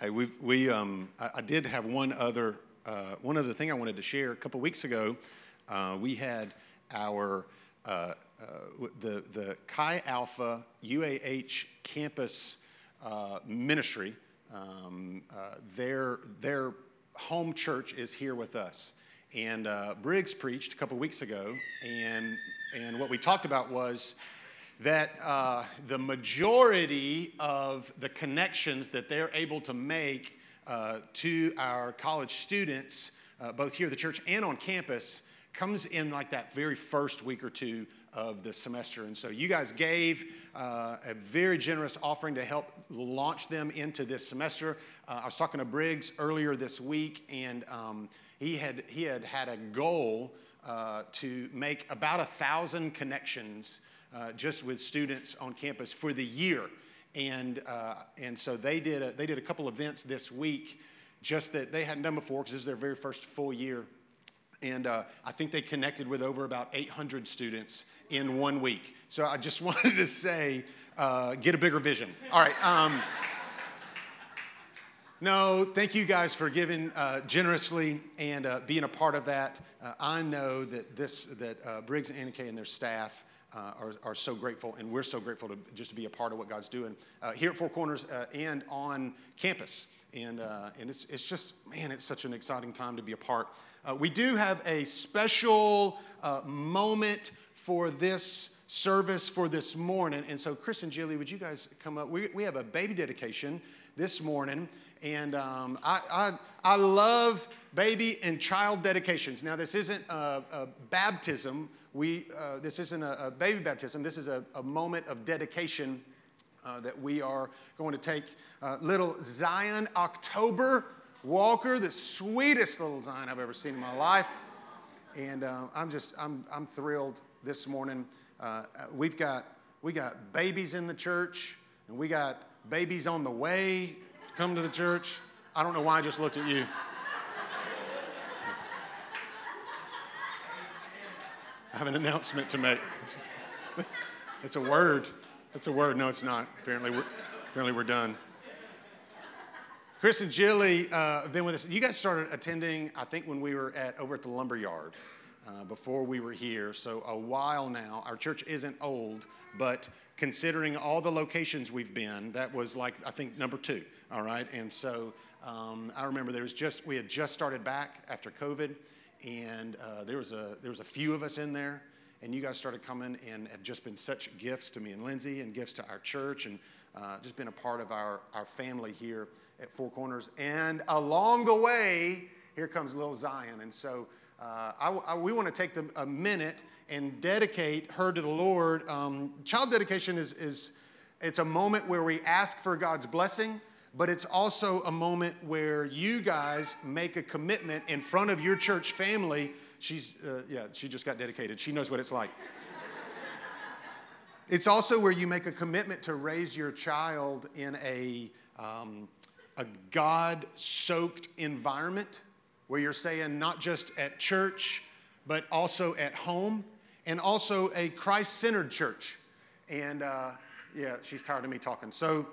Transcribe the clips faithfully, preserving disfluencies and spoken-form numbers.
Hey, we we um I, I did have one other uh, one other thing I wanted to share. A couple weeks ago, uh, we had our uh, uh, the the Chi Alpha U A H campus uh, ministry. Um, uh, their their home church is here with us, and uh, Briggs preached a couple weeks ago, and and what we talked about was that uh, the majority of the connections that they're able to make uh, to our college students, uh, both here at the church and on campus, comes in like that very first week or two of the semester. And so you guys gave uh, a very generous offering to help launch them into this semester. Uh, I was talking to Briggs earlier this week, and um, he had he had had a goal uh, to make about a thousand connections uh, just with students on campus for the year. And uh, and so they did a, they did a couple events this week, just that they hadn't done before because this is their very first full year. And uh, I think they connected with over about eight hundred students in one week. So I just wanted to say, uh, get a bigger vision. All right. Um, no, thank you guys for giving uh, generously and uh, being a part of that. Uh, I know that this that uh, Briggs and Annika and their staff uh, are, are so grateful, and we're so grateful to just to be a part of what God's doing uh, here at Four Corners uh, and on campus. And uh, and it's it's just, man, it's such an exciting time to be a part. Uh, we do have a special uh, moment for this service for this morning. And so Chris and Jilly, would you guys come up? We we have a baby dedication this morning. And um, I, I I love baby and child dedications. Now, this isn't a, a baptism. We uh, this isn't a, a baby baptism. This is a, a moment of dedication Uh, that we are going to take uh, little Zion October Walker, the sweetest little Zion I've ever seen in my life, and uh, I'm just I'm I'm thrilled this morning. Uh, we've got we got babies in the church, and we got babies on the way to come to the church. I don't know why I just looked at you. I have an announcement to make. It's a word. That's a word. No, it's not. Apparently, we're, apparently we're done. Chris and Jilly uh, have been with us. You guys started attending, I think, when we were at over at the Lumberyard uh, before we were here. So a while now. Our church isn't old, but considering all the locations we've been, that was like, I think, number two. All right. And so um, I remember there was just we had just started back after COVID, and uh, there was a there was a few of us in there. And you guys started coming and have just been such gifts to me and Lindsay and gifts to our church and uh, just been a part of our, our family here at Four Corners. And along the way, here comes little Zion. And so uh, I, I, we want to take the, a minute and dedicate her to the Lord. Um, child dedication is, is it's a moment where we ask for God's blessing, but it's also a moment where you guys make a commitment in front of your church family. She's, uh, yeah, she just got dedicated. She knows what it's like. It's also where you make a commitment to raise your child in a, um, a God-soaked environment where you're saying not just at church, but also at home, and also a Christ-centered church. And, uh, yeah, she's tired of me talking. So,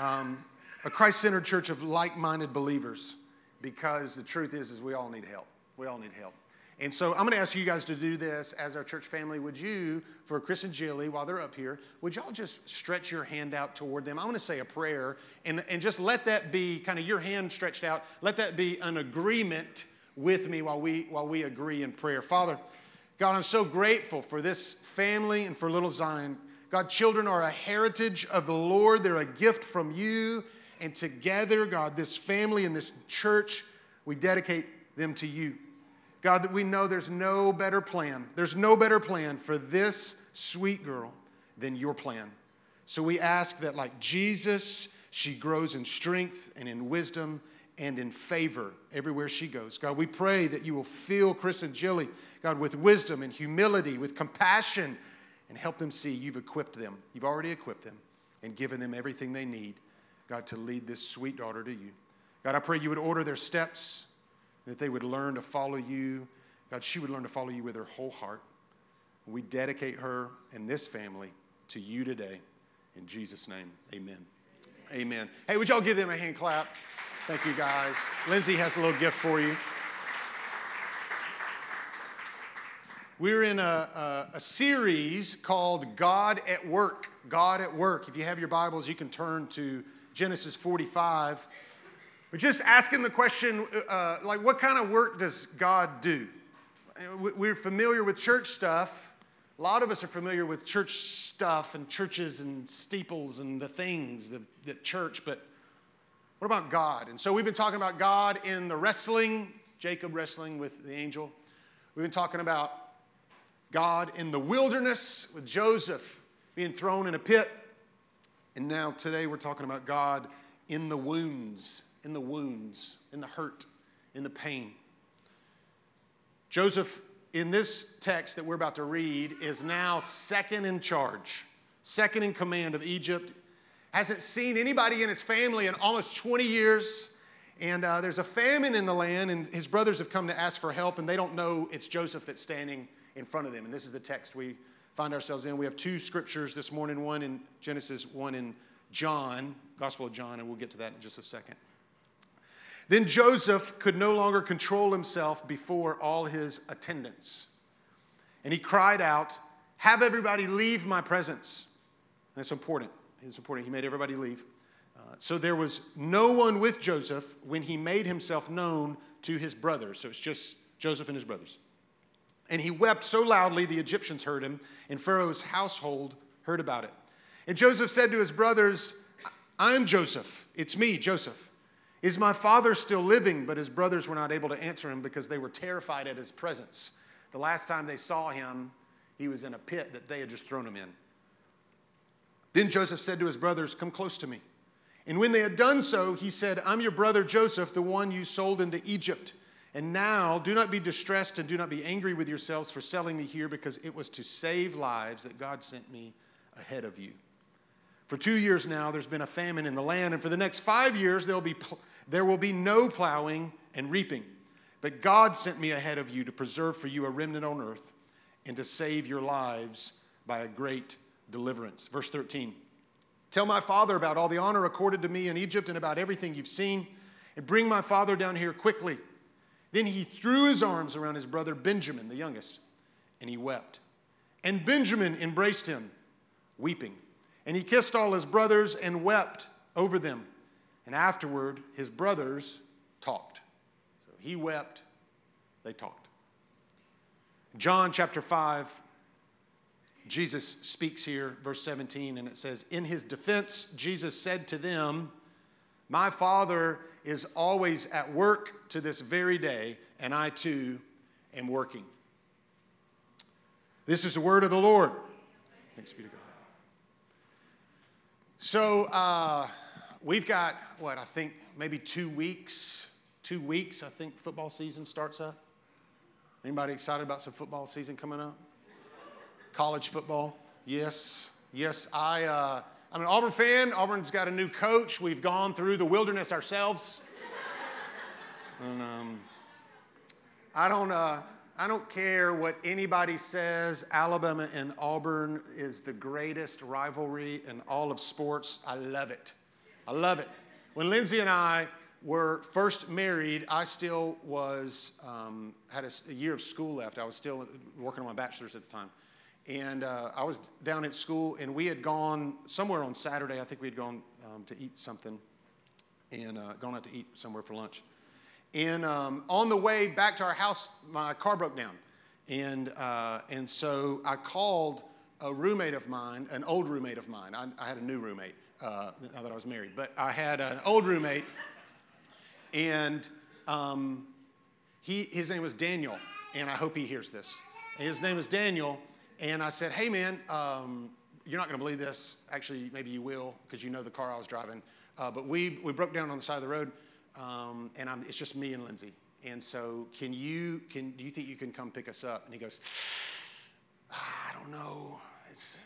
um, a Christ-centered church of like-minded believers, because the truth is, is we all need help. We all need help. And so I'm going to ask you guys to do this as our church family. Would you, for Chris and Jilly, while they're up here, would y'all just stretch your hand out toward them? I want to say a prayer, and, and just let that be kind of your hand stretched out. Let that be an agreement with me while we, while we agree in prayer. Father, God, I'm so grateful for this family and for little Zion. God, children are a heritage of the Lord. They're a gift from you. And together, God, this family and this church, we dedicate them to you. God, that we know there's no better plan. There's no better plan for this sweet girl than your plan. So we ask that like Jesus, she grows in strength and in wisdom and in favor everywhere she goes. God, we pray that you will fill Chris and Jilly, God, with wisdom and humility, with compassion, and help them see you've equipped them. You've already equipped them and given them everything they need, God, to lead this sweet daughter to you. God, I pray you would order their steps, that they would learn to follow you. God, she would learn to follow you with her whole heart. We dedicate her and this family to you today. In Jesus' name, amen. Amen. Hey, would y'all give them a hand clap? Thank you, guys. Lindsay has a little gift for you. We're in a, a, a series called God at Work. God at Work. If you have your Bibles, you can turn to Genesis forty-five. We're just asking the question, uh, like, what kind of work does God do? We're familiar with church stuff. A lot of us are familiar with church stuff and churches and steeples and the things, the, the church, but what about God? And so we've been talking about God in the wrestling, Jacob wrestling with the angel. We've been talking about God in the wilderness with Joseph being thrown in a pit. And now today we're talking about God in the wounds, in the wounds, in the hurt, in the pain. Joseph, in this text that we're about to read, is now second in charge, second in command of Egypt. Hasn't seen anybody in his family in almost twenty years. And uh, there's a famine in the land, and his brothers have come to ask for help, and they don't know it's Joseph that's standing in front of them. And this is the text we find ourselves in. We have two scriptures this morning, one in Genesis, one in John, Gospel of John, and we'll get to that in just a second. Then Joseph could no longer control himself before all his attendants. And he cried out, "Have everybody leave my presence." And that's important. It's important. He made everybody leave. Uh, so there was no one with Joseph when he made himself known to his brothers. So it's just Joseph and his brothers. And he wept so loudly the Egyptians heard him, and Pharaoh's household heard about it. And Joseph said to his brothers, "I'm Joseph. It's me, Joseph. Is my father still living?" But his brothers were not able to answer him because they were terrified at his presence. The last time they saw him, he was in a pit that they had just thrown him in. Then Joseph said to his brothers, "Come close to me." And when they had done so, he said, "I'm your brother Joseph, the one you sold into Egypt. And now do not be distressed and do not be angry with yourselves for selling me here, because it was to save lives that God sent me ahead of you. For two years now, there's been a famine in the land, and for the next five years, there'll be pl- there will be no plowing and reaping. But God sent me ahead of you to preserve for you a remnant on earth and to save your lives by a great deliverance." Verse thirteen, "Tell my father about all the honor accorded to me in Egypt and about everything you've seen, and bring my father down here quickly." Then he threw his arms around his brother Benjamin, the youngest, and he wept. And Benjamin embraced him, weeping. And he kissed all his brothers and wept over them. And afterward, his brothers talked. So he wept, they talked. John chapter five, Jesus speaks here, verse seventeen, and it says, "In his defense, Jesus said to them, 'My Father is always at work to this very day, and I too am working.'" This is the word of the Lord. Thanks be to God. So uh, we've got, what, I think maybe two weeks, two weeks, I think football season starts up. Anybody excited about some football season coming up? College football, yes, yes. I, uh, I'm an Auburn fan. Auburn's got a new coach. We've gone through the wilderness ourselves. and, um, I don't, uh, I don't care what anybody says. Alabama and Auburn is the greatest rivalry in all of sports. I love it. I love it. When Lindsay and I were first married, I still was um, had a, a year of school left. I was still working on my bachelor's at the time. And uh, I was down at school, and we had gone somewhere on Saturday. I think we had gone um, to eat something and uh, gone out to eat somewhere for lunch. And um, on the way back to our house, my car broke down. And uh, and so I called a roommate of mine, an old roommate of mine. I, I had a new roommate uh, now that I was married. But I had an old roommate, and um, he his name was Daniel. And I hope he hears this. His name is Daniel. And I said, "Hey, man, um, you're not going to believe this. Actually, maybe you will, because you know the car I was driving. Uh, but we we broke down on the side of the road. Um, and I'm, it's just me and Lindsay. And so can you, can, do you think you can come pick us up?" And he goes, "I don't know. It's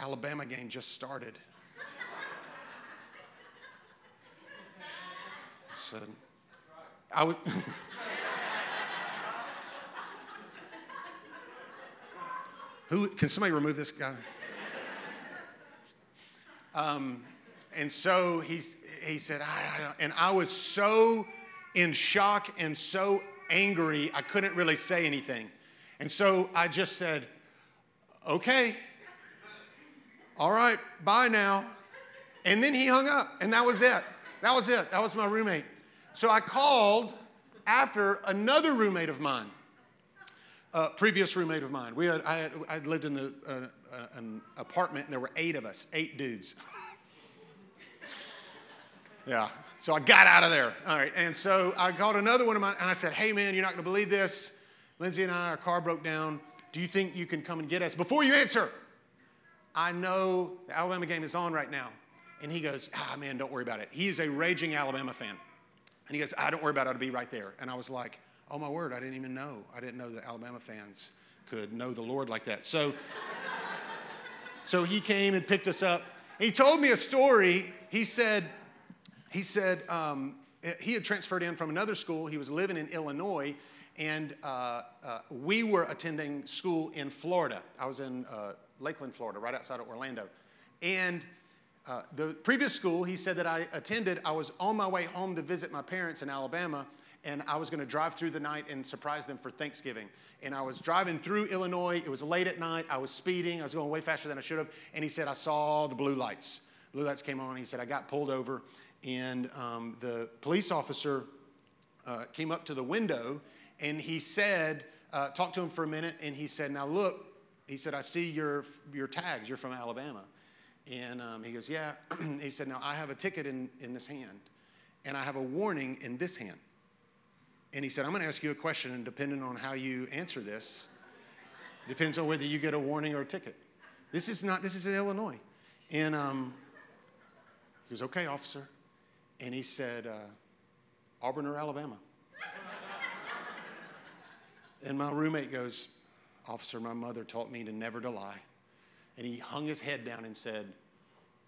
Alabama game just started." I said, I would, who, can somebody remove this guy? Um, And so he, he said, I, I don't. And I was so in shock and so angry, I couldn't really say anything. And so I just said, okay, all right, bye now. And then he hung up, and that was it. That was it. That was my roommate. So I called after another roommate of mine, uh, previous roommate of mine. We had I had I'd lived in the, uh, uh, an apartment, and there were eight of us, eight dudes. Yeah. So I got out of there. All right. And so I called another one of mine, and I said, hey, man, you're not going to believe this. Lindsay and I, our car broke down. Do you think you can come and get us? Before you answer, I know the Alabama game is on right now. And he goes, ah, man, don't worry about it. He is a raging Alabama fan. And he goes, ah, don't worry about it. I'll be right there. And I was like, oh, my word, I didn't even know. I didn't know that Alabama fans could know the Lord like that. So, so he came and picked us up. He told me a story. He said, he said um, he had transferred in from another school. He was living in Illinois. And uh, uh, we were attending school in Florida. I was in uh, Lakeland, Florida, right outside of Orlando. And uh, the previous school, he said that I attended, I was on my way home to visit my parents in Alabama, and I was going to drive through the night and surprise them for Thanksgiving. And I was driving through Illinois. It was late at night. I was speeding. I was going way faster than I should have. And he said, I saw the blue lights. Blue lights came on. He said, I got pulled over. And um, the police officer uh, came up to the window. And he said, uh, talked to him for a minute, and he said, now look, he said, I see your your tags. You're from Alabama. And um, he goes, yeah. He said, now I have a ticket in, in this hand, and I have a warning in this hand. And he said, I'm going to ask you a question, and depending on how you answer this, depends on whether you get a warning or a ticket. This is not, this is in Illinois. And um, he goes, okay, officer. And he said, uh, Auburn or Alabama? And my roommate goes, officer, my mother taught me to never to lie. And he hung his head down and said,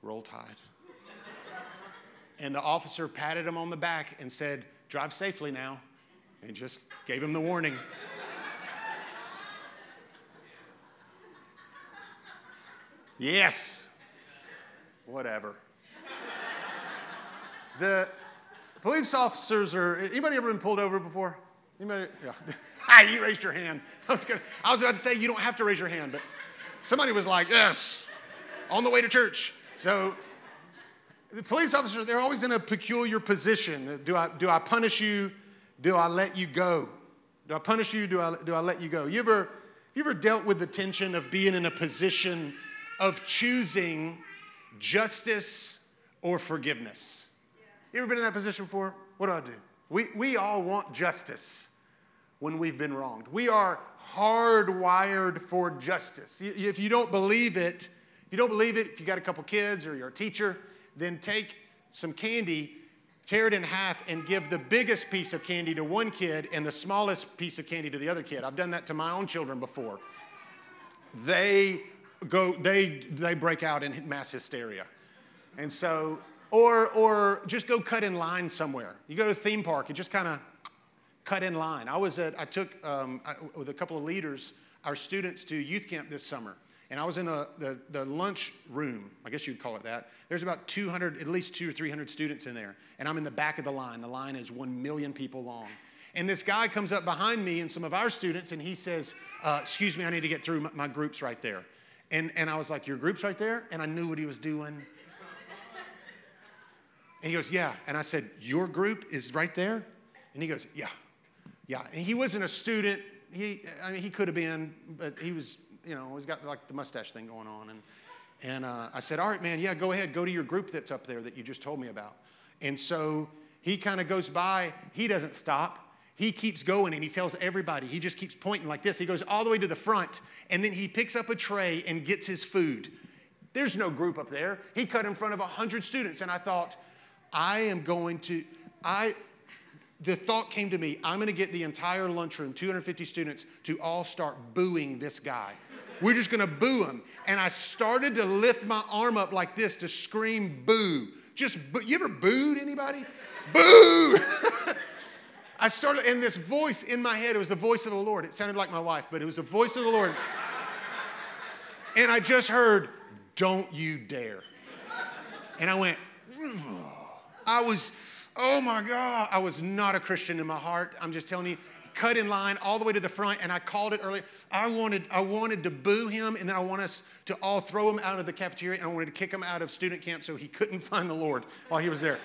Roll Tide. And the officer patted him on the back and said, drive safely now, and just gave him the warning. Yes. Whatever. The police officers are, anybody ever been pulled over before? Anybody? Yeah. Hey, you raised your hand. I was, gonna, I was about to say you don't have to raise your hand, but somebody was like, yes, on the way to church. So the police officers, they're always in a peculiar position. Do I, do I punish you? Do I let you go? Do I punish you? Do I, do I let you go? You ever, you ever dealt with the tension of being in a position of choosing justice or forgiveness? You ever been in that position before? What do I do? We, we all want justice when we've been wronged. We are hardwired for justice. If you don't believe it, if you don't believe it, if you got a couple kids or you're a teacher, then take some candy, tear it in half, and give the biggest piece of candy to one kid and the smallest piece of candy to the other kid. I've done that to my own children before. They go, they they break out in mass hysteria. And so, or or just go cut in line somewhere. You go to a theme park and just kind of cut in line. I was at, I took um, I, with a couple of leaders, our students to youth camp this summer. And I was in a, the, the lunch room, I guess you'd call it that. There's about two hundred, at least two or three hundred students in there. And I'm in the back of the line. The line is one million people long. And this guy comes up behind me and some of our students, and he says, uh, excuse me, I need to get through. My, my group's right there. And, and I was like, your group's right there? And I knew what he was doing. And he goes, yeah. And I said, your group is right there? And he goes, yeah. Yeah, and he wasn't a student. He, I mean, he could have been, but he was, you know, he's got like the mustache thing going on. And and uh, I said, all right, man, yeah, go ahead. Go to your group that's up there that you just told me about. And so he kind of goes by. He doesn't stop. He keeps going, and he tells everybody. He just keeps pointing like this. He goes all the way to the front, and then he picks up a tray and gets his food. There's no group up there. He cut in front of one hundred students, and I thought, I am going to, I... The thought came to me, I'm going to get the entire lunchroom, two hundred fifty students, to all start booing this guy. We're just going to boo him. And I started to lift my arm up like this to scream boo. Just boo. You ever booed anybody? Boo! I started, and this voice in my head, it was the voice of the Lord. It sounded like my wife, but it was the voice of the Lord. And I just heard, don't you dare. And I went, I was, oh my God, I was not a Christian in my heart. I'm just telling you, cut in line all the way to the front, and I called it earlier. I wanted, I wanted to boo him, and then I want us to all throw him out of the cafeteria, and I wanted to kick him out of student camp so he couldn't find the Lord while he was there.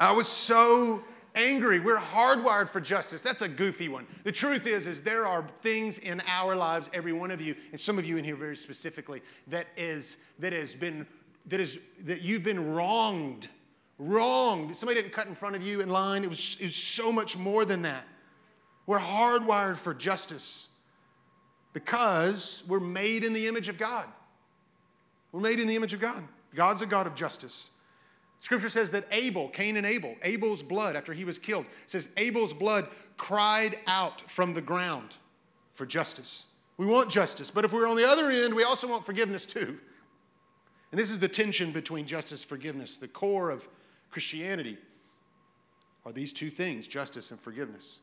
I was so angry. We're hardwired for justice. That's a goofy one. The truth is, is there are things in our lives, every one of you, and some of you in here very specifically, that is that has been that is that you've been wronged, wronged. Somebody didn't cut in front of you in line. It was it was so much more than that. We're hardwired for justice because we're made in the image of God. We're made in the image of God. God's a God of justice. Scripture says that Abel, Cain and Abel, Abel's blood after he was killed, says Abel's blood cried out from the ground for justice. We want justice, but if we're on the other end, we also want forgiveness too. And this is the tension between justice and forgiveness. The core of Christianity are these two things, justice and forgiveness.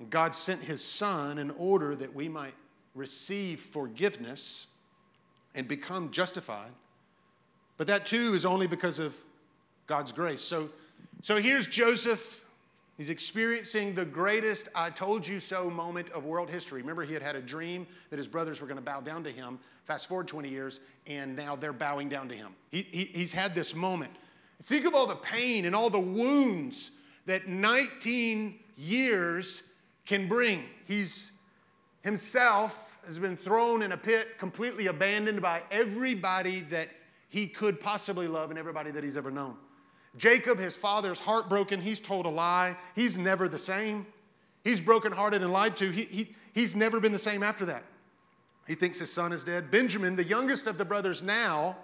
And God sent his son in order that we might receive forgiveness and become justified. But that too is only because of God's grace. So, so here's Joseph. He's experiencing the greatest I told you so moment of world history. Remember, he had had a dream that his brothers were going to bow down to him. Fast forward twenty years, and now they're bowing down to him. He, he, he's had this moment. Think of all the pain and all the wounds that nineteen years can bring. He's himself has been thrown in a pit, completely abandoned by everybody that he could possibly love and everybody that he's ever known. Jacob, his father, is heartbroken. He's told a lie. He's never the same. He's brokenhearted and lied to. He, he, he's never been the same after that. He thinks his son is dead. Benjamin, the youngest of the brothers now,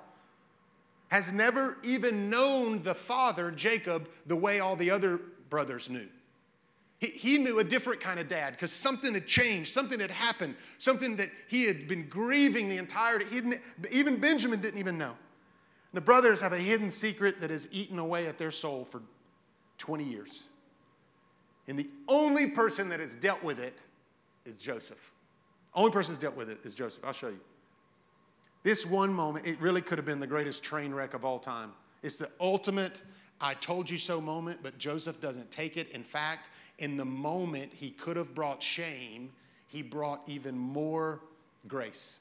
has never even known the father, Jacob, the way all the other brothers knew. He, he knew a different kind of dad because something had changed, something had happened, something that he had been grieving the entire time. Even Benjamin didn't even know. The brothers have a hidden secret that has eaten away at their soul for twenty years. And the only person that has dealt with it is Joseph. The only person that's dealt with it is Joseph. I'll show you. This one moment, it really could have been the greatest train wreck of all time. It's the ultimate I told you so moment, but Joseph doesn't take it. In fact, in the moment he could have brought shame, he brought even more grace.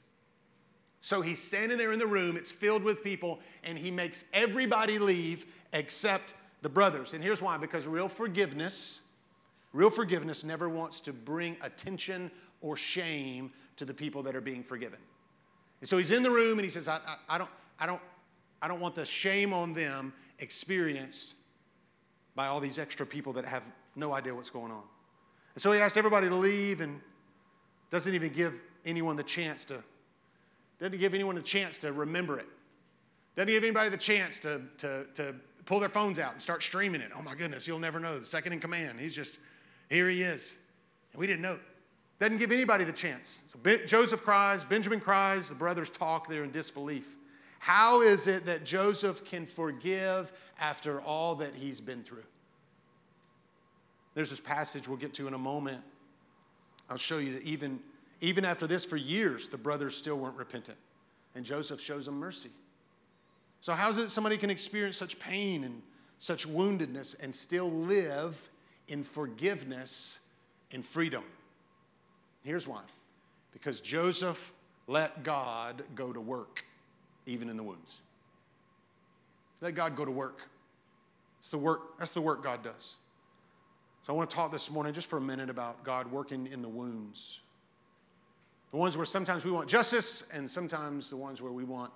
So he's standing there in the room, it's filled with people, and he makes everybody leave except the brothers. And here's why, because real forgiveness, real forgiveness never wants to bring attention or shame to the people that are being forgiven. And so he's in the room and he says, I, I, I don't, I don't, I don't want the shame on them experienced by all these extra people that have no idea what's going on. And so he asked everybody to leave and doesn't even give anyone the chance to Doesn't give anyone a chance to remember it. Doesn't give anybody the chance to, to, to pull their phones out and start streaming it. Oh, my goodness, you'll never know. The second in command. He's just, here he is. And we didn't know. Doesn't give anybody the chance. So Ben- Joseph cries. Benjamin cries. The brothers talk. They're in disbelief. How is it that Joseph can forgive after all that he's been through? There's this passage we'll get to in a moment. I'll show you that even... Even after this, for years, the brothers still weren't repentant. And Joseph shows them mercy. So how is it somebody can experience such pain and such woundedness and still live in forgiveness and freedom? Here's why. Because Joseph let God go to work, even in the wounds. Let God go to work. It's the work. That's the work God does. So I want to talk this morning just for a minute about God working in the wounds. The ones where sometimes we want justice and sometimes the ones where we want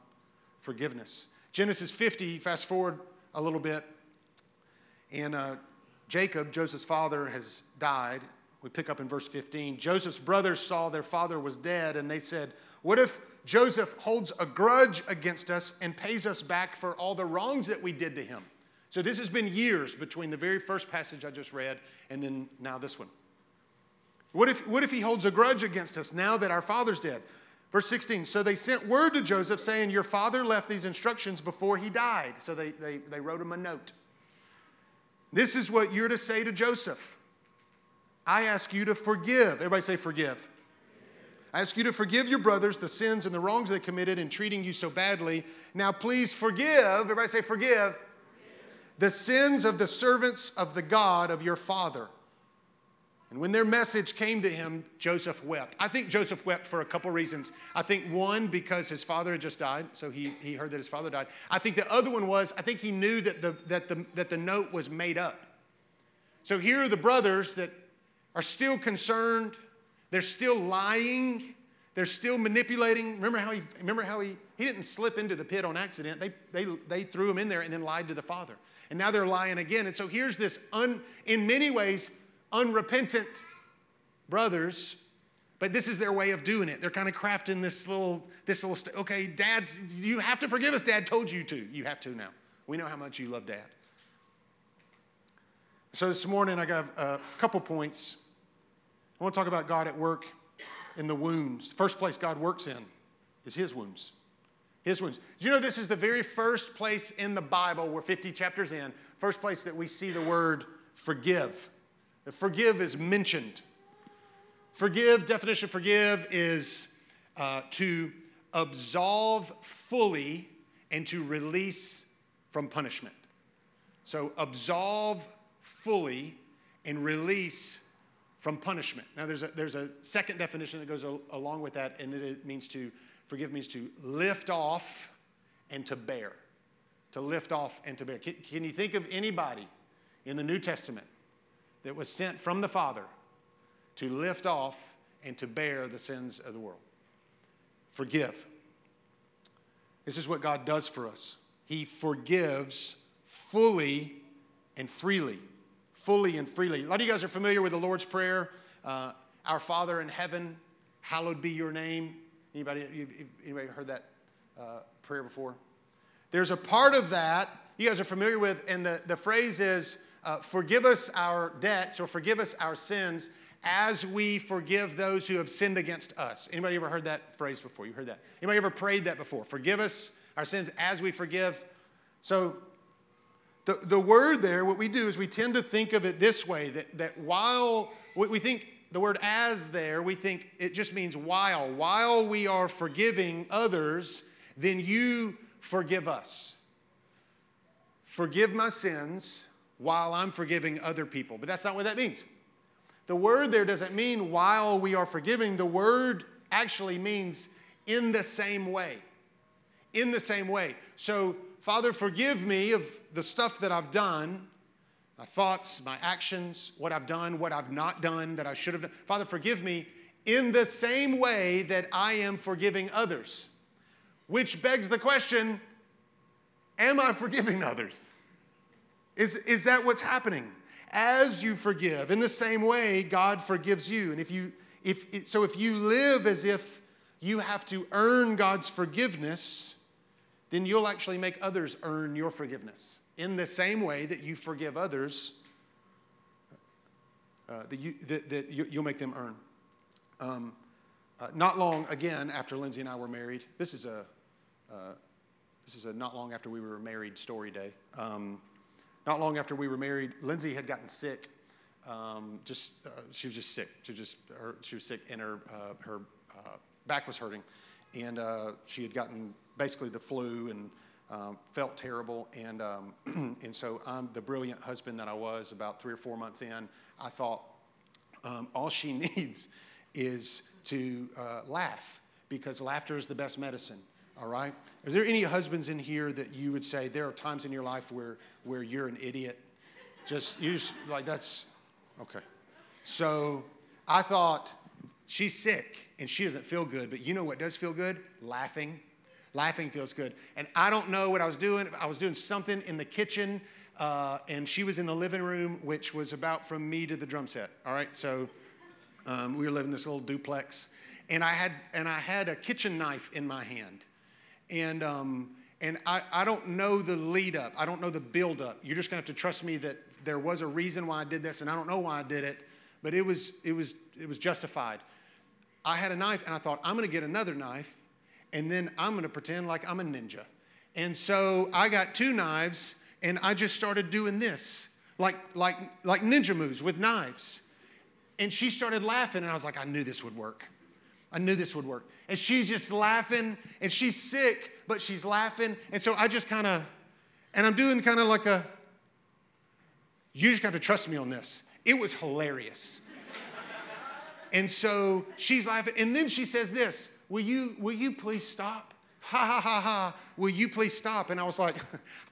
forgiveness. Genesis fifty, fast forward a little bit, and uh, Jacob, Joseph's father, has died. We pick up in verse fifteen. Joseph's brothers saw their father was dead, and they said, "What if Joseph holds a grudge against us and pays us back for all the wrongs that we did to him?" So this has been years between the very first passage I just read and then now this one. What if, what if he holds a grudge against us now that our father's dead? Verse sixteen, so they sent word to Joseph saying, your father left these instructions before he died. So they, they, they wrote him a note. This is what you're to say to Joseph. I ask you to forgive. Everybody say forgive. I ask you to forgive your brothers the sins and the wrongs they committed in treating you so badly. Now please forgive, everybody say forgive, forgive. The sins of the servants of the God of your father. And when their message came to him, Joseph wept. I think Joseph wept for a couple reasons. I think one, because his father had just died, so he, he heard that his father died. I think the other one was, I think he knew that the, that the, that the note was made up. So here are the brothers that are still concerned. They're still lying. They're still manipulating. Remember how he, remember how he, he didn't slip into the pit on accident. They, they, they threw him in there and then lied to the father. And now they're lying again. And so here's this, un, in many ways, unrepentant brothers, but this is their way of doing it. They're kind of crafting this little, this little, st- okay, Dad, you have to forgive us. Dad told you to. You have to now. We know how much you love Dad. So this morning, I got a couple points. I want to talk about God at work in the wounds. The first place God works in is his wounds. His wounds. Do you know this is the very first place in the Bible, we're fifty chapters in, first place that we see the word forgive. Forgive is mentioned. Forgive, definition of forgive is uh, to absolve fully and to release from punishment. So absolve fully and release from punishment. Now there's a, there's a second definition that goes a, along with that, and it means to, forgive means to lift off and to bear. To lift off and to bear. Can, can you think of anybody in the New Testament that was sent from the Father to lift off and to bear the sins of the world? Forgive. This is what God does for us. He forgives fully and freely. Fully and freely. A lot of you guys are familiar with the Lord's Prayer. Uh, Our Father in heaven, hallowed be your name. Anybody, anybody heard that uh, prayer before? There's a part of that you guys are familiar with, and the, the phrase is, Uh, forgive us our debts, or forgive us our sins as we forgive those who have sinned against us. Anybody ever heard that phrase before? You heard that? Anybody ever prayed that before? Forgive us our sins as we forgive. So the, the word there, what we do is we tend to think of it this way, that, that while we think the word as there, we think it just means while. While we are forgiving others, then you forgive us. Forgive my sins while I'm forgiving other people. But that's not what that means. The word there doesn't mean while we are forgiving. The word actually means in the same way. In the same way. So, Father, forgive me of the stuff that I've done, my thoughts, my actions, what I've done, what I've not done, that I should have done. Father, forgive me in the same way that I am forgiving others. Which begs the question, am I forgiving others? Is, is that what's happening? As you forgive, in the same way, God forgives you. And if you, if it, so if you live as if you have to earn God's forgiveness, then you'll actually make others earn your forgiveness. In the same way that you forgive others, uh, that, you, that, that you'll make them earn. Um, uh, not long, again, after Lindsay and I were married, this is a, uh, this is a not long after we were married story day. Um, Not long after we were married, Lindsay had gotten sick. Um, just uh, she was just sick. She was just her, she was sick, and her uh, her uh, back was hurting, and uh, she had gotten basically the flu and um, felt terrible. And um, and so I'm the brilliant husband that I was. About three or four months in, I thought um, all she needs is to uh, laugh, because laughter is the best medicine. All right? Are there any husbands in here that you would say there are times in your life where, where you're an idiot? Just, you just, like, that's, okay. So I thought, she's sick and she doesn't feel good, but you know what does feel good? Laughing. Laughing feels good. And I don't know what I was doing. I was doing something in the kitchen, uh, and she was in the living room, which was about from me to the drum set. All right? So um, we were living this little duplex, and I had and I had a kitchen knife in my hand. And um, and I, I don't know the lead up. I don't know the build up. You're just going to have to trust me that there was a reason why I did this, and I don't know why I did it, but it was it was it was justified. I had a knife, and I thought, I'm going to get another knife, and then I'm going to pretend like I'm a ninja. And so I got two knives, and I just started doing this, like like like ninja moves with knives. And she started laughing, and I was like, I knew this would work. I knew this would work. And she's just laughing, and she's sick, but she's laughing. And so I just kind of, and I'm doing kind of like a, you just have to trust me on this. It was hilarious. And so she's laughing. And then she says this, will you, will you please stop? Ha, ha, ha, ha. Will you please stop? And I was like,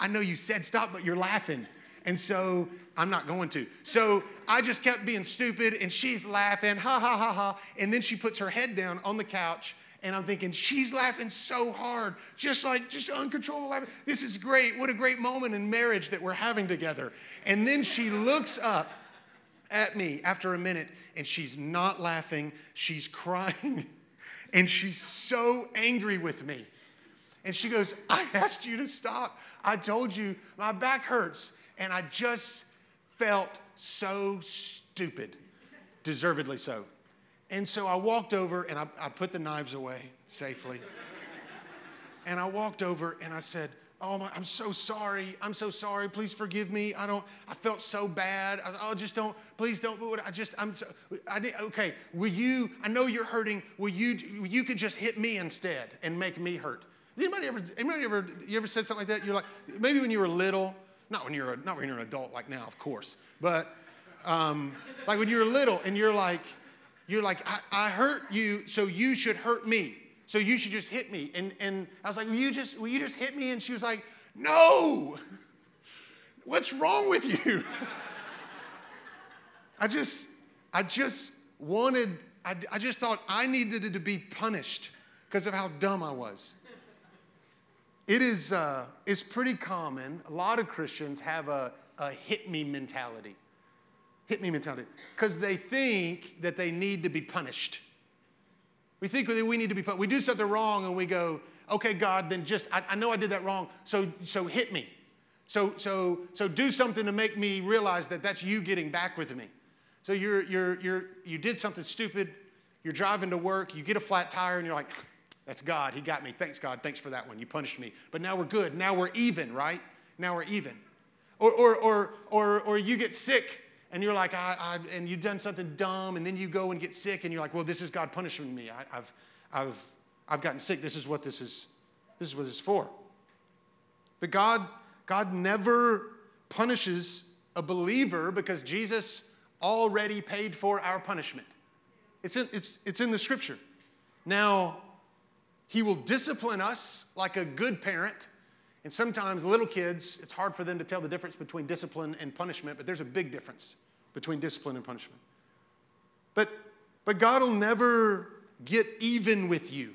I know you said stop, but you're laughing. And so I'm not going to. So I just kept being stupid, and she's laughing, ha, ha, ha, ha. And then she puts her head down on the couch, and I'm thinking, she's laughing so hard, just like, just uncontrollable laughing. This is great. What a great moment in marriage that we're having together. And then she looks up at me after a minute, and she's not laughing. She's crying, and she's so angry with me. And she goes, I asked you to stop. I told you my back hurts. And I just felt so stupid, deservedly so. And so I walked over, and I, I put the knives away safely. And I walked over, and I said, oh, my, I'm so sorry. I'm so sorry. Please forgive me. I don't, I felt so bad. I, I just don't, please don't. I just, I'm so, I did, okay, will you, I know you're hurting. Will you, you could just hit me instead and make me hurt. Anybody ever, anybody ever, you ever said something like that? You're like, maybe when you were little, not when you're a, not when you're an adult like now, of course, but um, like when you're little and you're like, you're like, I, I hurt you, so you should hurt me, so you should just hit me. And and I was like, will you just will you just hit me? And she was like, no. What's wrong with you? I just I just wanted I I just thought I needed to be punished because of how dumb I was. It is uh, it's pretty common. A lot of Christians have a, a hit me mentality. Hit me mentality. Because they think that they need to be punished. We think that we need to be punished. We do something wrong and we go, okay, God, then just, I, I know I did that wrong, so so hit me. So so so do something to make me realize that that's you getting back with me. So you're you're you're you did something stupid. You're driving to work. You get a flat tire and you're like, that's God. He got me. Thanks, God. Thanks for that one. You punished me. But now we're good. Now we're even, right? Now we're even. Or or or or or you get sick and you're like, I, I and you've done something dumb, and then you go and get sick and you're like, well, this is God punishing me. I, I've I've I've gotten sick. This is what this is. This is what this is for. But God God never punishes a believer because Jesus already paid for our punishment. It's in, it's it's in the Scripture. Now, He will discipline us like a good parent. And sometimes little kids, it's hard for them to tell the difference between discipline and punishment, but there's a big difference between discipline and punishment. But, but God will never get even with you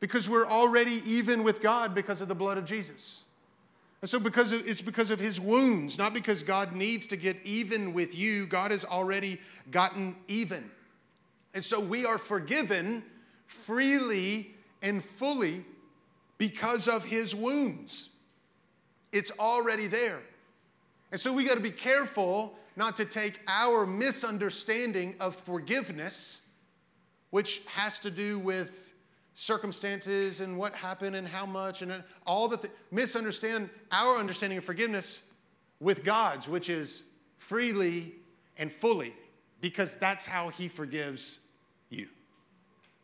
because we're already even with God because of the blood of Jesus. And so because of, it's because of his wounds, not because God needs to get even with you. God has already gotten even. And so we are forgiven freely and fully because of his wounds. It's already there. And so we got to be careful not to take our misunderstanding of forgiveness, which has to do with circumstances and what happened and how much and all the th- misunderstand our understanding of forgiveness with God's, which is freely and fully, because that's how he forgives you.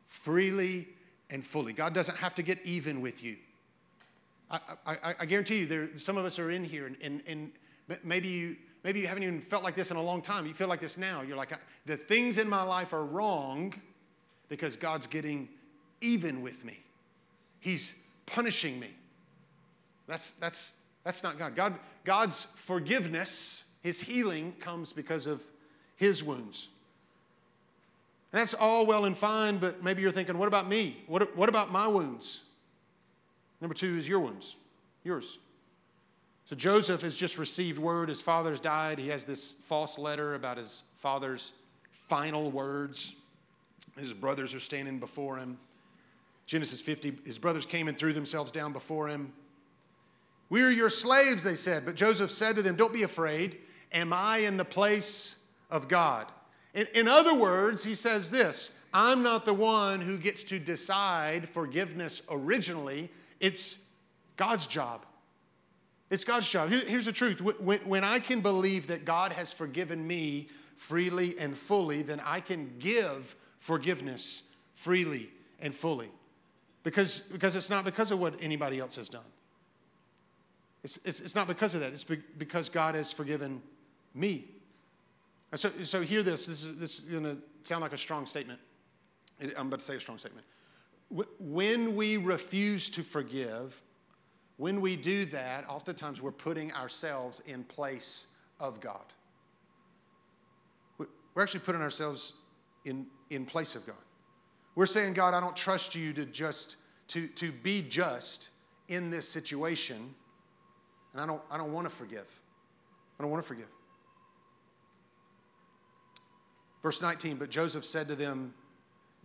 Freely and fully. God doesn't have to get even with you. I, I, I guarantee you, there, some of us are in here, and, and, and maybe you maybe you haven't even felt like this in a long time. You feel like this now. You're like, the things in my life are wrong because God's getting even with me. He's punishing me. That's that's that's not God. God God's forgiveness, his healing, comes because of his wounds. And that's all well and fine, but maybe you're thinking, what about me? What, what about my wounds? Number two is your wounds, yours. So Joseph has just received word his father's died. He has this false letter about his father's final words. His brothers are standing before him. Genesis fifty, his brothers came and threw themselves down before him. We are your slaves, they said. But Joseph said to them, don't be afraid. Am I in the place of God? In other words, he says this, I'm not the one who gets to decide forgiveness originally. It's God's job. It's God's job. Here's the truth. When I can believe that God has forgiven me freely and fully, then I can give forgiveness freely and fully. Because, because it's not because of what anybody else has done. It's, it's, it's not because of that. It's be, because God has forgiven me. And so, so hear this. This is, this is going to sound like a strong statement. I'm about to say a strong statement. When we refuse to forgive, when we do that, oftentimes we're putting ourselves in place of God. We're actually putting ourselves in, in place of God. We're saying, God, I don't trust you to just to, to be just in this situation, and I don't I don't want to forgive. I don't want to forgive. Verse nineteen, but Joseph said to them,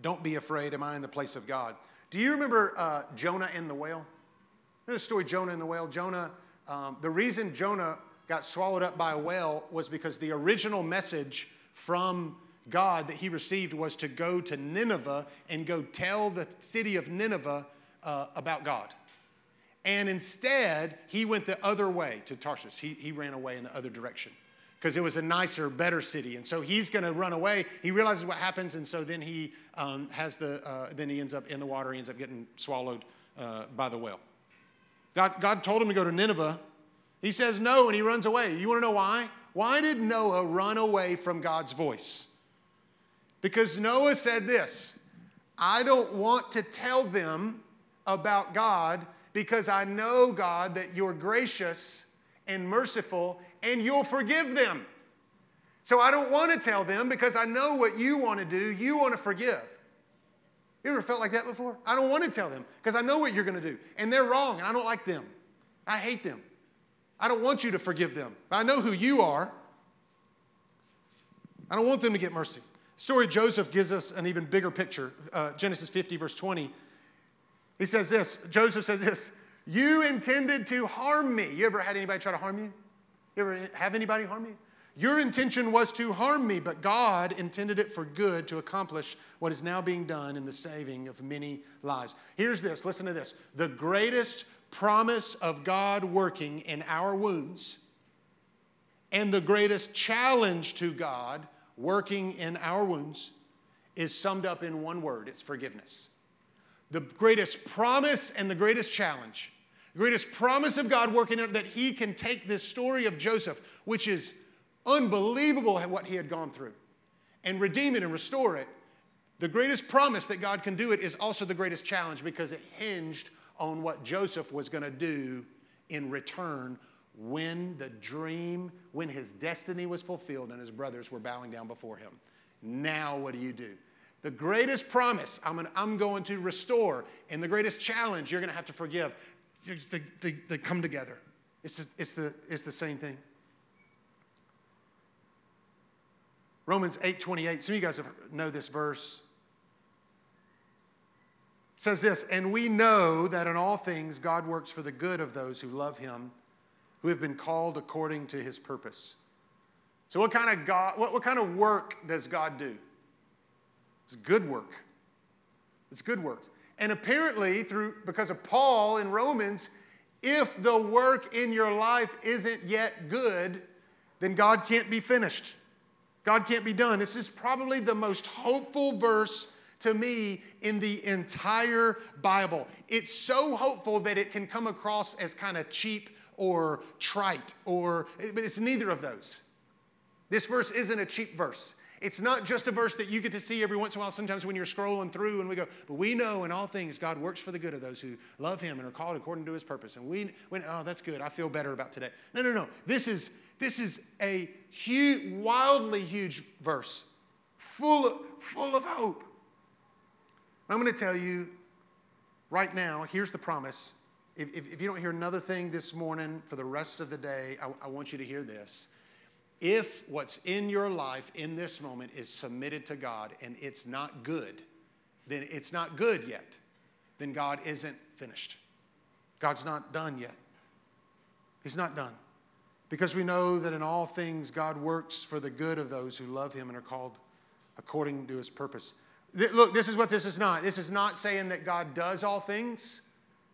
don't be afraid, am I in the place of God? Do you remember uh, Jonah and the whale? Remember the story Jonah and the whale? Jonah, um, the reason Jonah got swallowed up by a whale was because the original message from God that he received was to go to Nineveh and go tell the city of Nineveh uh, about God. And instead, he went the other way to Tarshish. He, he ran away in the other direction because it was a nicer, better city. And so he's going to run away. He realizes what happens, and so then he um, has the uh, then he ends up in the water. He ends up getting swallowed uh, by the whale. God, God told him to go to Nineveh. He says no, and he runs away. You want to know why? Why did Noah run away from God's voice? Because Noah said this, I don't want to tell them about God because I know, God, that you're gracious and merciful and you'll forgive them. So I don't want to tell them because I know what you want to do. You want to forgive. You ever felt like that before? I don't want to tell them because I know what you're going to do. And they're wrong and I don't like them. I hate them. I don't want you to forgive them. But I know who you are. I don't want them to get mercy. The story of Joseph gives us an even bigger picture. Uh, Genesis fifty, verse twenty. He says this. Joseph says this. You intended to harm me. You ever had anybody try to harm you? You ever have anybody harm you? Your intention was to harm me, but God intended it for good to accomplish what is now being done in the saving of many lives. Here's this. Listen to this. The greatest promise of God working in our wounds and the greatest challenge to God working in our wounds is summed up in one word. It's forgiveness. The greatest promise and the greatest challenge. The greatest promise of God working in it, that he can take this story of Joseph, which is unbelievable what he had gone through, and redeem it and restore it. The greatest promise that God can do it is also the greatest challenge because it hinged on what Joseph was going to do in return when the dream, when his destiny was fulfilled and his brothers were bowing down before him. Now what do you do? The greatest promise I'm, an, I'm going to restore, and the greatest challenge you're going to have to forgive. They, they, they come together. It's, just, it's, the, it's the same thing. Romans eight twenty-eight. Some of you guys know this verse. It says this, and we know that in all things God works for the good of those who love him, who have been called according to his purpose. So what kind of God, what, what kind of work does God do? It's good work. It's good work. And apparently, through because of Paul in Romans, if the work in your life isn't yet good, then God can't be finished. God can't be done. This is probably the most hopeful verse to me in the entire Bible. It's so hopeful that it can come across as kind of cheap or trite, or but it's neither of those. This verse isn't a cheap verse. It's not just a verse that you get to see every once in a while, sometimes when you're scrolling through and we go, but we know in all things God works for the good of those who love him and are called according to his purpose. And we went, oh, that's good. I feel better about today. No, no, no. This is this is a huge, wildly huge verse, full of, full of hope. And I'm going to tell you right now, here's the promise. If, if, if you don't hear another thing this morning for the rest of the day, I, I want you to hear this. If what's in your life in this moment is submitted to God and it's not good, then it's not good yet. Then God isn't finished. God's not done yet. He's not done. Because we know that in all things God works for the good of those who love him and are called according to his purpose. Look, this is what this is not. This is not saying that God does all things.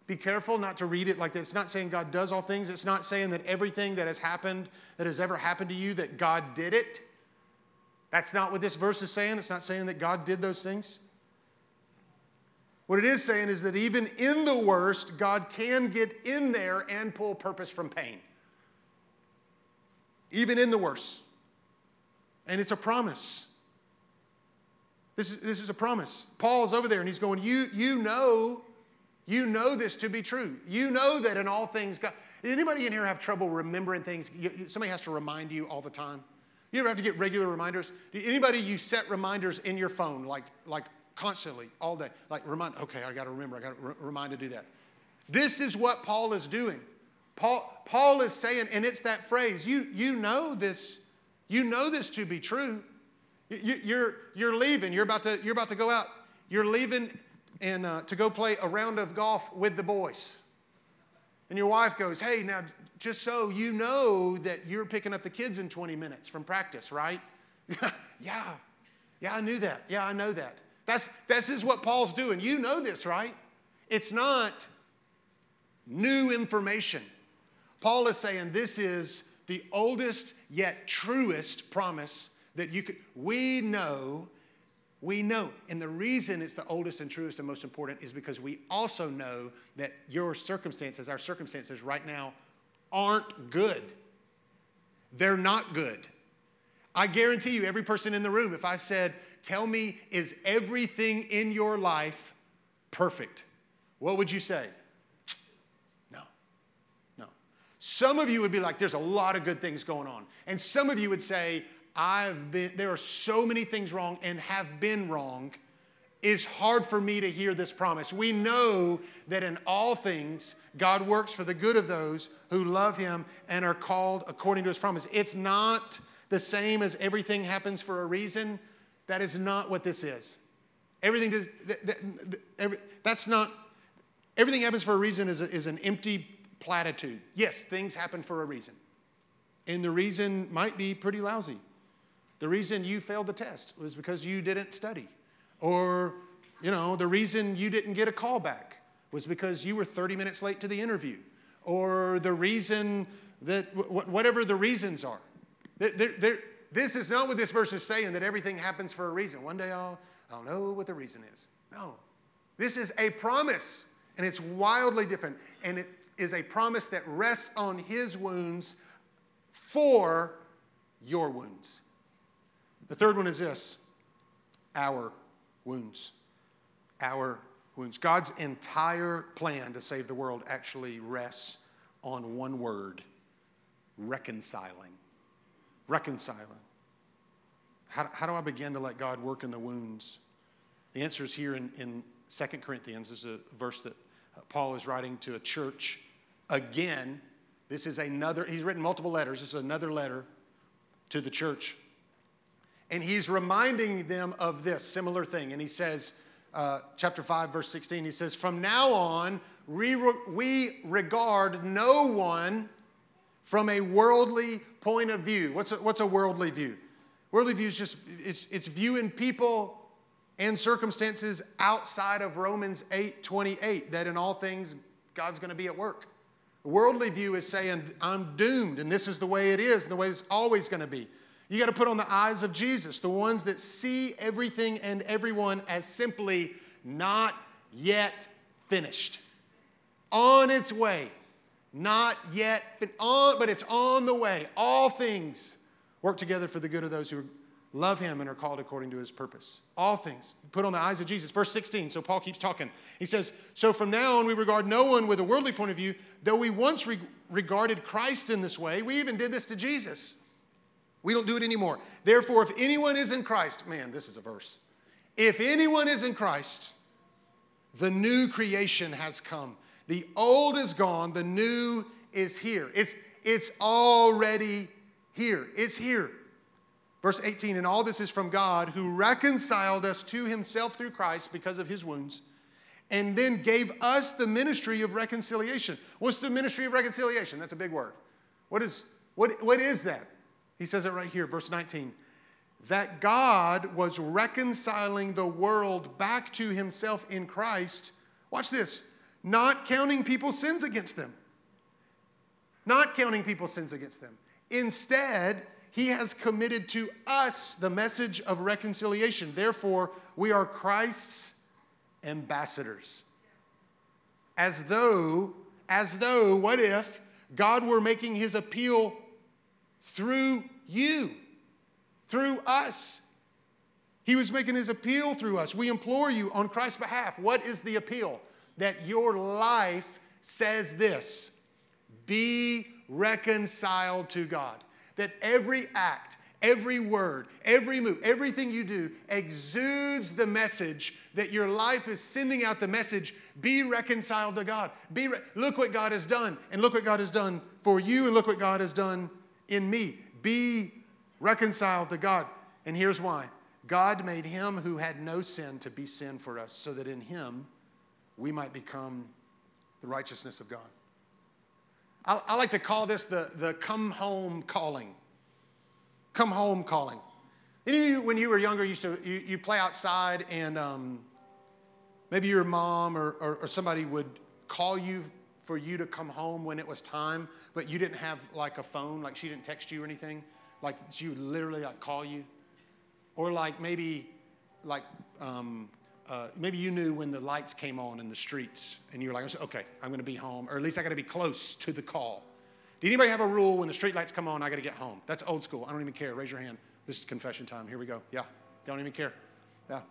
Be careful not to read it like that. It's not saying God does all things. It's not saying that everything that has happened, that has ever happened to you, that God did it. That's not what this verse is saying. It's not saying that God did those things. What it is saying is that even in the worst, God can get in there and pull purpose from pain. Even in the worst. And it's a promise. This is, this is a promise. Paul's over there and he's going, you, you know, you know this to be true. You know that in all things, God. Anybody in here have trouble remembering things? You, you, somebody has to remind you all the time. You ever have to get regular reminders? Anybody, you set reminders in your phone, like, like constantly, all day. Like, remind, okay, I got to remember. I got to re- remind to do that. This is what Paul is doing. Paul, Paul is saying, and it's that phrase, you, you know this, you know this to be true. You, you're, you're leaving. You're about to, you're about to go out. You're leaving and uh, to go play a round of golf with the boys. And your wife goes, hey, now, just so you know that you're picking up the kids in twenty minutes from practice, right? yeah. Yeah, I knew that. Yeah, I know that. That's, this is what Paul's doing. You know this, right? It's not new information. Paul is saying this is the oldest yet truest promise that you could, we know, we know. And the reason it's the oldest and truest and most important is because we also know that your circumstances, our circumstances right now, aren't good. They're not good. I guarantee you, every person in the room, if I said, tell me, is everything in your life perfect? What would you say? No. No. Some of you would be like, there's a lot of good things going on. And some of you would say, I've been, there are so many things wrong and have been wrong. It's hard for me to hear this promise. We know that in all things, God works for the good of those who love him and are called according to his promise. It's not the same as everything happens for a reason. That is not what this is. Everything does, that, that, every, that's not, everything happens for a reason is, a, is an empty platitude. Yes, things happen for a reason. And the reason might be pretty lousy. The reason you failed the test was because you didn't study. Or, you know, the reason you didn't get a call back was because you were thirty minutes late to the interview. Or the reason that, whatever the reasons are. They're, they're, they're, this is not what this verse is saying, that everything happens for a reason. One day I'll, I'll know what the reason is. No. This is a promise, and it's wildly different. And it is a promise that rests on his wounds for your wounds. The third one is this, our wounds, our wounds. God's entire plan to save the world actually rests on one word, reconciling, reconciling. How, how do I begin to let God work in the wounds? The answer is here in, in Second Corinthians. This is a verse that Paul is writing to a church. Again, this is another, he's written multiple letters. This is another letter to the church. And he's reminding them of this similar thing. And he says, uh, chapter five, verse sixteen, he says, from now on, we, re- we regard no one from a worldly point of view. What's a, what's a worldly view? Worldly view is just, it's, it's viewing people and circumstances outside of Romans eight twenty-eight, that in all things, God's going to be at work. The worldly view is saying, I'm doomed, and this is the way it is, and the way it's always going to be. You got to put on the eyes of Jesus, the ones that see everything and everyone as simply not yet finished. On its way. Not yet, but, on, but it's on the way. All things work together for the good of those who love him and are called according to his purpose. All things. Put on the eyes of Jesus. Verse sixteen, so Paul keeps talking. He says, so from now on we regard no one with a worldly point of view, though we once re- regarded Christ in this way. We even did this to Jesus. We don't do it anymore. Therefore, if anyone is in Christ, man, this is a verse. If anyone is in Christ, the new creation has come. The old is gone. The new is here. It's, it's already here. It's here. Verse eighteen, and all this is from God, who reconciled us to himself through Christ because of his wounds, and then gave us the ministry of reconciliation. What's the ministry of reconciliation? That's a big word. What is, what, what is that? He says it right here, verse nineteen, that God was reconciling the world back to himself in Christ. Watch this. Not counting people's sins against them. Not counting people's sins against them. Instead, he has committed to us the message of reconciliation. Therefore, we are Christ's ambassadors. As though, as though, what if God were making his appeal through you, through us? He was making his appeal through us. We implore you on Christ's behalf. What is the appeal? That your life says this: be reconciled to God. That every act, every word, every move, everything you do exudes the message that your life is sending out the message, be reconciled to God. Be re- look what God has done, and look what God has done for you, and look what God has done in me. Be reconciled to God. And here's why. God made him who had no sin to be sin for us, so that in him we might become the righteousness of God. I, I like to call this the, the come home calling. Come home calling. Any of you, when you were younger, used to you, you play outside, and um, maybe your mom or, or, or somebody would call you for you to come home when it was time, but you didn't have like a phone, like she didn't text you or anything. Like she would literally like call you. Or like maybe like um, uh, maybe you knew when the lights came on in the streets, and you were like, okay, I'm going to be home, or at least I got to be close to the call. Did anybody have a rule when the street lights come on, I got to get home? That's old school. I don't even care. Raise your hand. This is confession time. Here we go. Yeah. Don't even care. Yeah.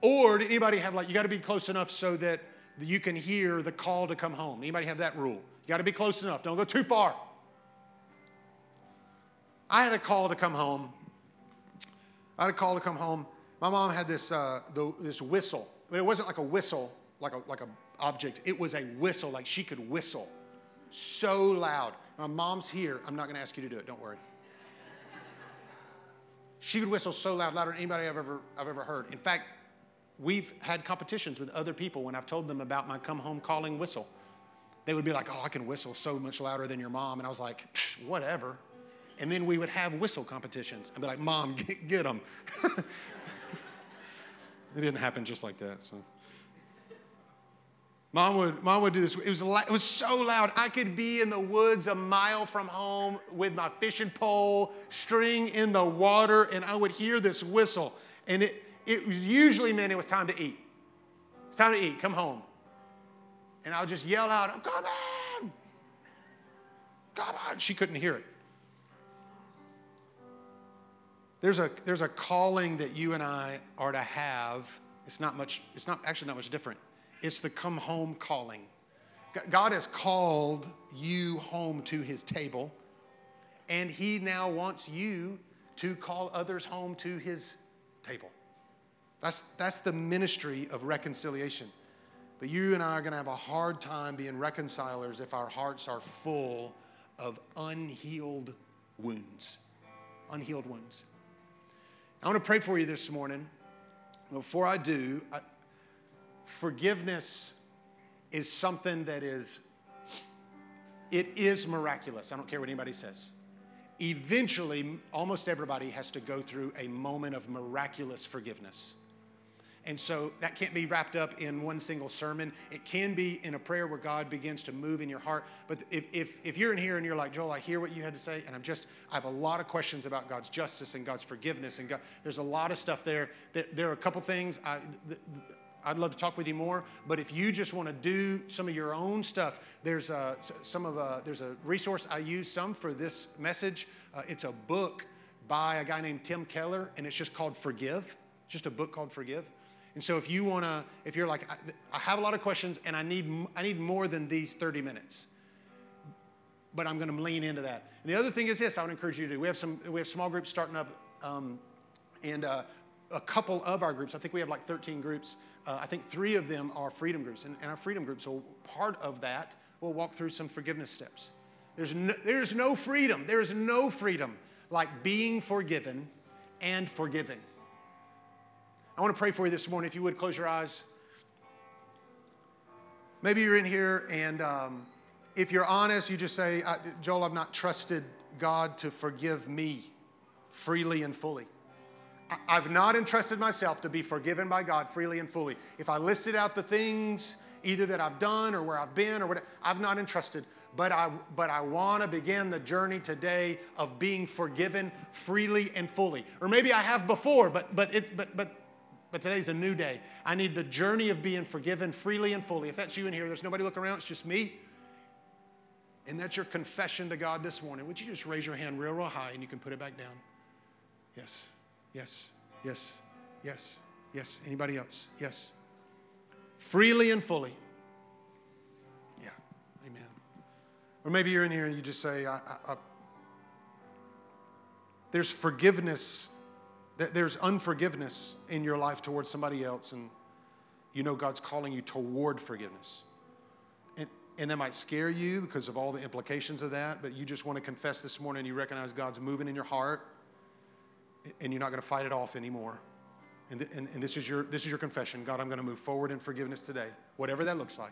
Or did anybody have like, you got to be close enough so that you can hear the call to come home? Anybody have that rule? You got to be close enough. Don't go too far. I had a call to come home. I had a call to come home. My mom had this uh, the, this whistle, but it wasn't like a whistle, like a like a object. It was a whistle, like she could whistle so loud. My mom's here. I'm not going to ask you to do it. Don't worry. She could whistle so loud, louder than anybody I've ever I've ever heard. In fact, we've had competitions with other people when I've told them about my come home calling whistle. They would be like, "Oh, I can whistle so much louder than your mom," and I was like, "Whatever." And then we would have whistle competitions. I'd be like, Mom, get, get them. It didn't happen just like that. So, Mom would Mom would do this. It was it was so loud. I could be in the woods a mile from home with my fishing pole, string in the water, and I would hear this whistle. And it it was usually meant it was time to eat. It's time to eat. Come home. And I would just yell out, "I'm coming! Come on!" She couldn't hear it. There's a, there's a calling that you and I are to have. It's not much, it's not actually not much different. It's the come home calling. God has called you home to his table, and he now wants you to call others home to his table. That's, that's the ministry of reconciliation. But you and I are going to have a hard time being reconcilers if our hearts are full of unhealed wounds. Unhealed wounds. I want to pray for you this morning. Before I do, I, forgiveness is something that is, it is miraculous. I don't care what anybody says. Eventually, almost everybody has to go through a moment of miraculous forgiveness. And so that can't be wrapped up in one single sermon. It can be in a prayer where God begins to move in your heart. But if if, if you're in here and you're like, Joel, I hear what you had to say, and I'm just, I have a lot of questions about God's justice and God's forgiveness, and God, there's a lot of stuff there. There, there are a couple things I, th- I'd love to talk with you more. But if you just want to do some of your own stuff, there's a some of a, there's a resource I use some for this message. Uh, it's a book by a guy named Tim Keller, and it's just called Forgive. It's just a book called Forgive. And so if you want to, if you're like, I, I have a lot of questions and I need I need more than these thirty minutes, but I'm going to lean into that. And the other thing is this: I would encourage you to do. We have some we have small groups starting up, um, and uh, a couple of our groups. I think we have like thirteen groups. Uh, I think three of them are freedom groups, and, and our freedom groups. So part of that, we'll walk through some forgiveness steps. There's no, there's no freedom. There is no freedom like being forgiven and forgiving. I want to pray for you this morning. If you would, close your eyes. Maybe you're in here, and um, if you're honest, you just say, I, Joel, I've not trusted God to forgive me freely and fully. I, I've not entrusted myself to be forgiven by God freely and fully. If I listed out the things either that I've done or where I've been or whatever, I've not entrusted, but I, but I want to begin the journey today of being forgiven freely and fully. Or maybe I have before, but but it, but but. But today's a new day. I need the journey of being forgiven freely and fully. If that's you in here, there's nobody looking around, it's just me. And that's your confession to God this morning. Would you just raise your hand real, real high and you can put it back down? Yes, yes, yes, yes, yes. Anybody else? Yes. Freely and fully. Yeah, amen. Or maybe you're in here and you just say, I, I, I. there's forgiveness, there's unforgiveness in your life towards somebody else, and you know God's calling you toward forgiveness. And that might scare you because of all the implications of that, but you just want to confess this morning. You recognize God's moving in your heart, and you're not going to fight it off anymore. And, th- and, and this is your this is your confession. God, I'm going to move forward in forgiveness today. Whatever that looks like,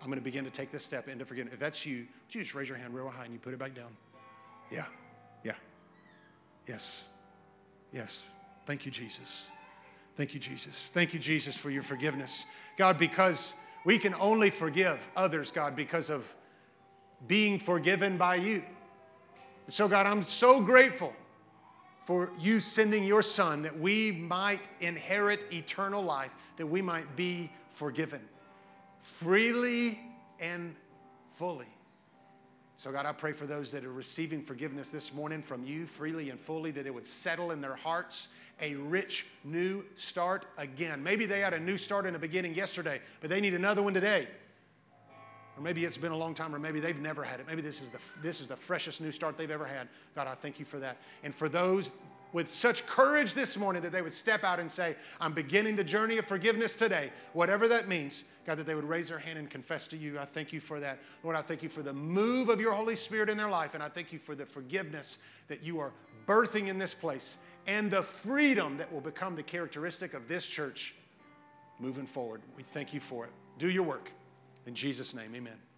I'm going to begin to take this step into forgiveness. If that's you, would you just raise your hand real high and you put it back down? Yeah, yeah, yes, yes. Thank you, Jesus. Thank you, Jesus. Thank you, Jesus, for your forgiveness. God, because we can only forgive others, God, because of being forgiven by you. And so, God, I'm so grateful for you sending your son that we might inherit eternal life, that we might be forgiven freely and fully. So, God, I pray for those that are receiving forgiveness this morning from you freely and fully, that it would settle in their hearts a rich new start again. Maybe they had a new start in the beginning yesterday, but they need another one today. Or maybe it's been a long time, or maybe they've never had it. Maybe this is the this is the freshest new start they've ever had. God, I thank you for that. And for those with such courage this morning that they would step out and say, I'm beginning the journey of forgiveness today, whatever that means, God, that they would raise their hand and confess to you. I thank you for that. Lord, I thank you for the move of your Holy Spirit in their life, and I thank you for the forgiveness that you are birthing in this place and the freedom that will become the characteristic of this church moving forward. We thank you for it. Do your work. In Jesus' name, amen.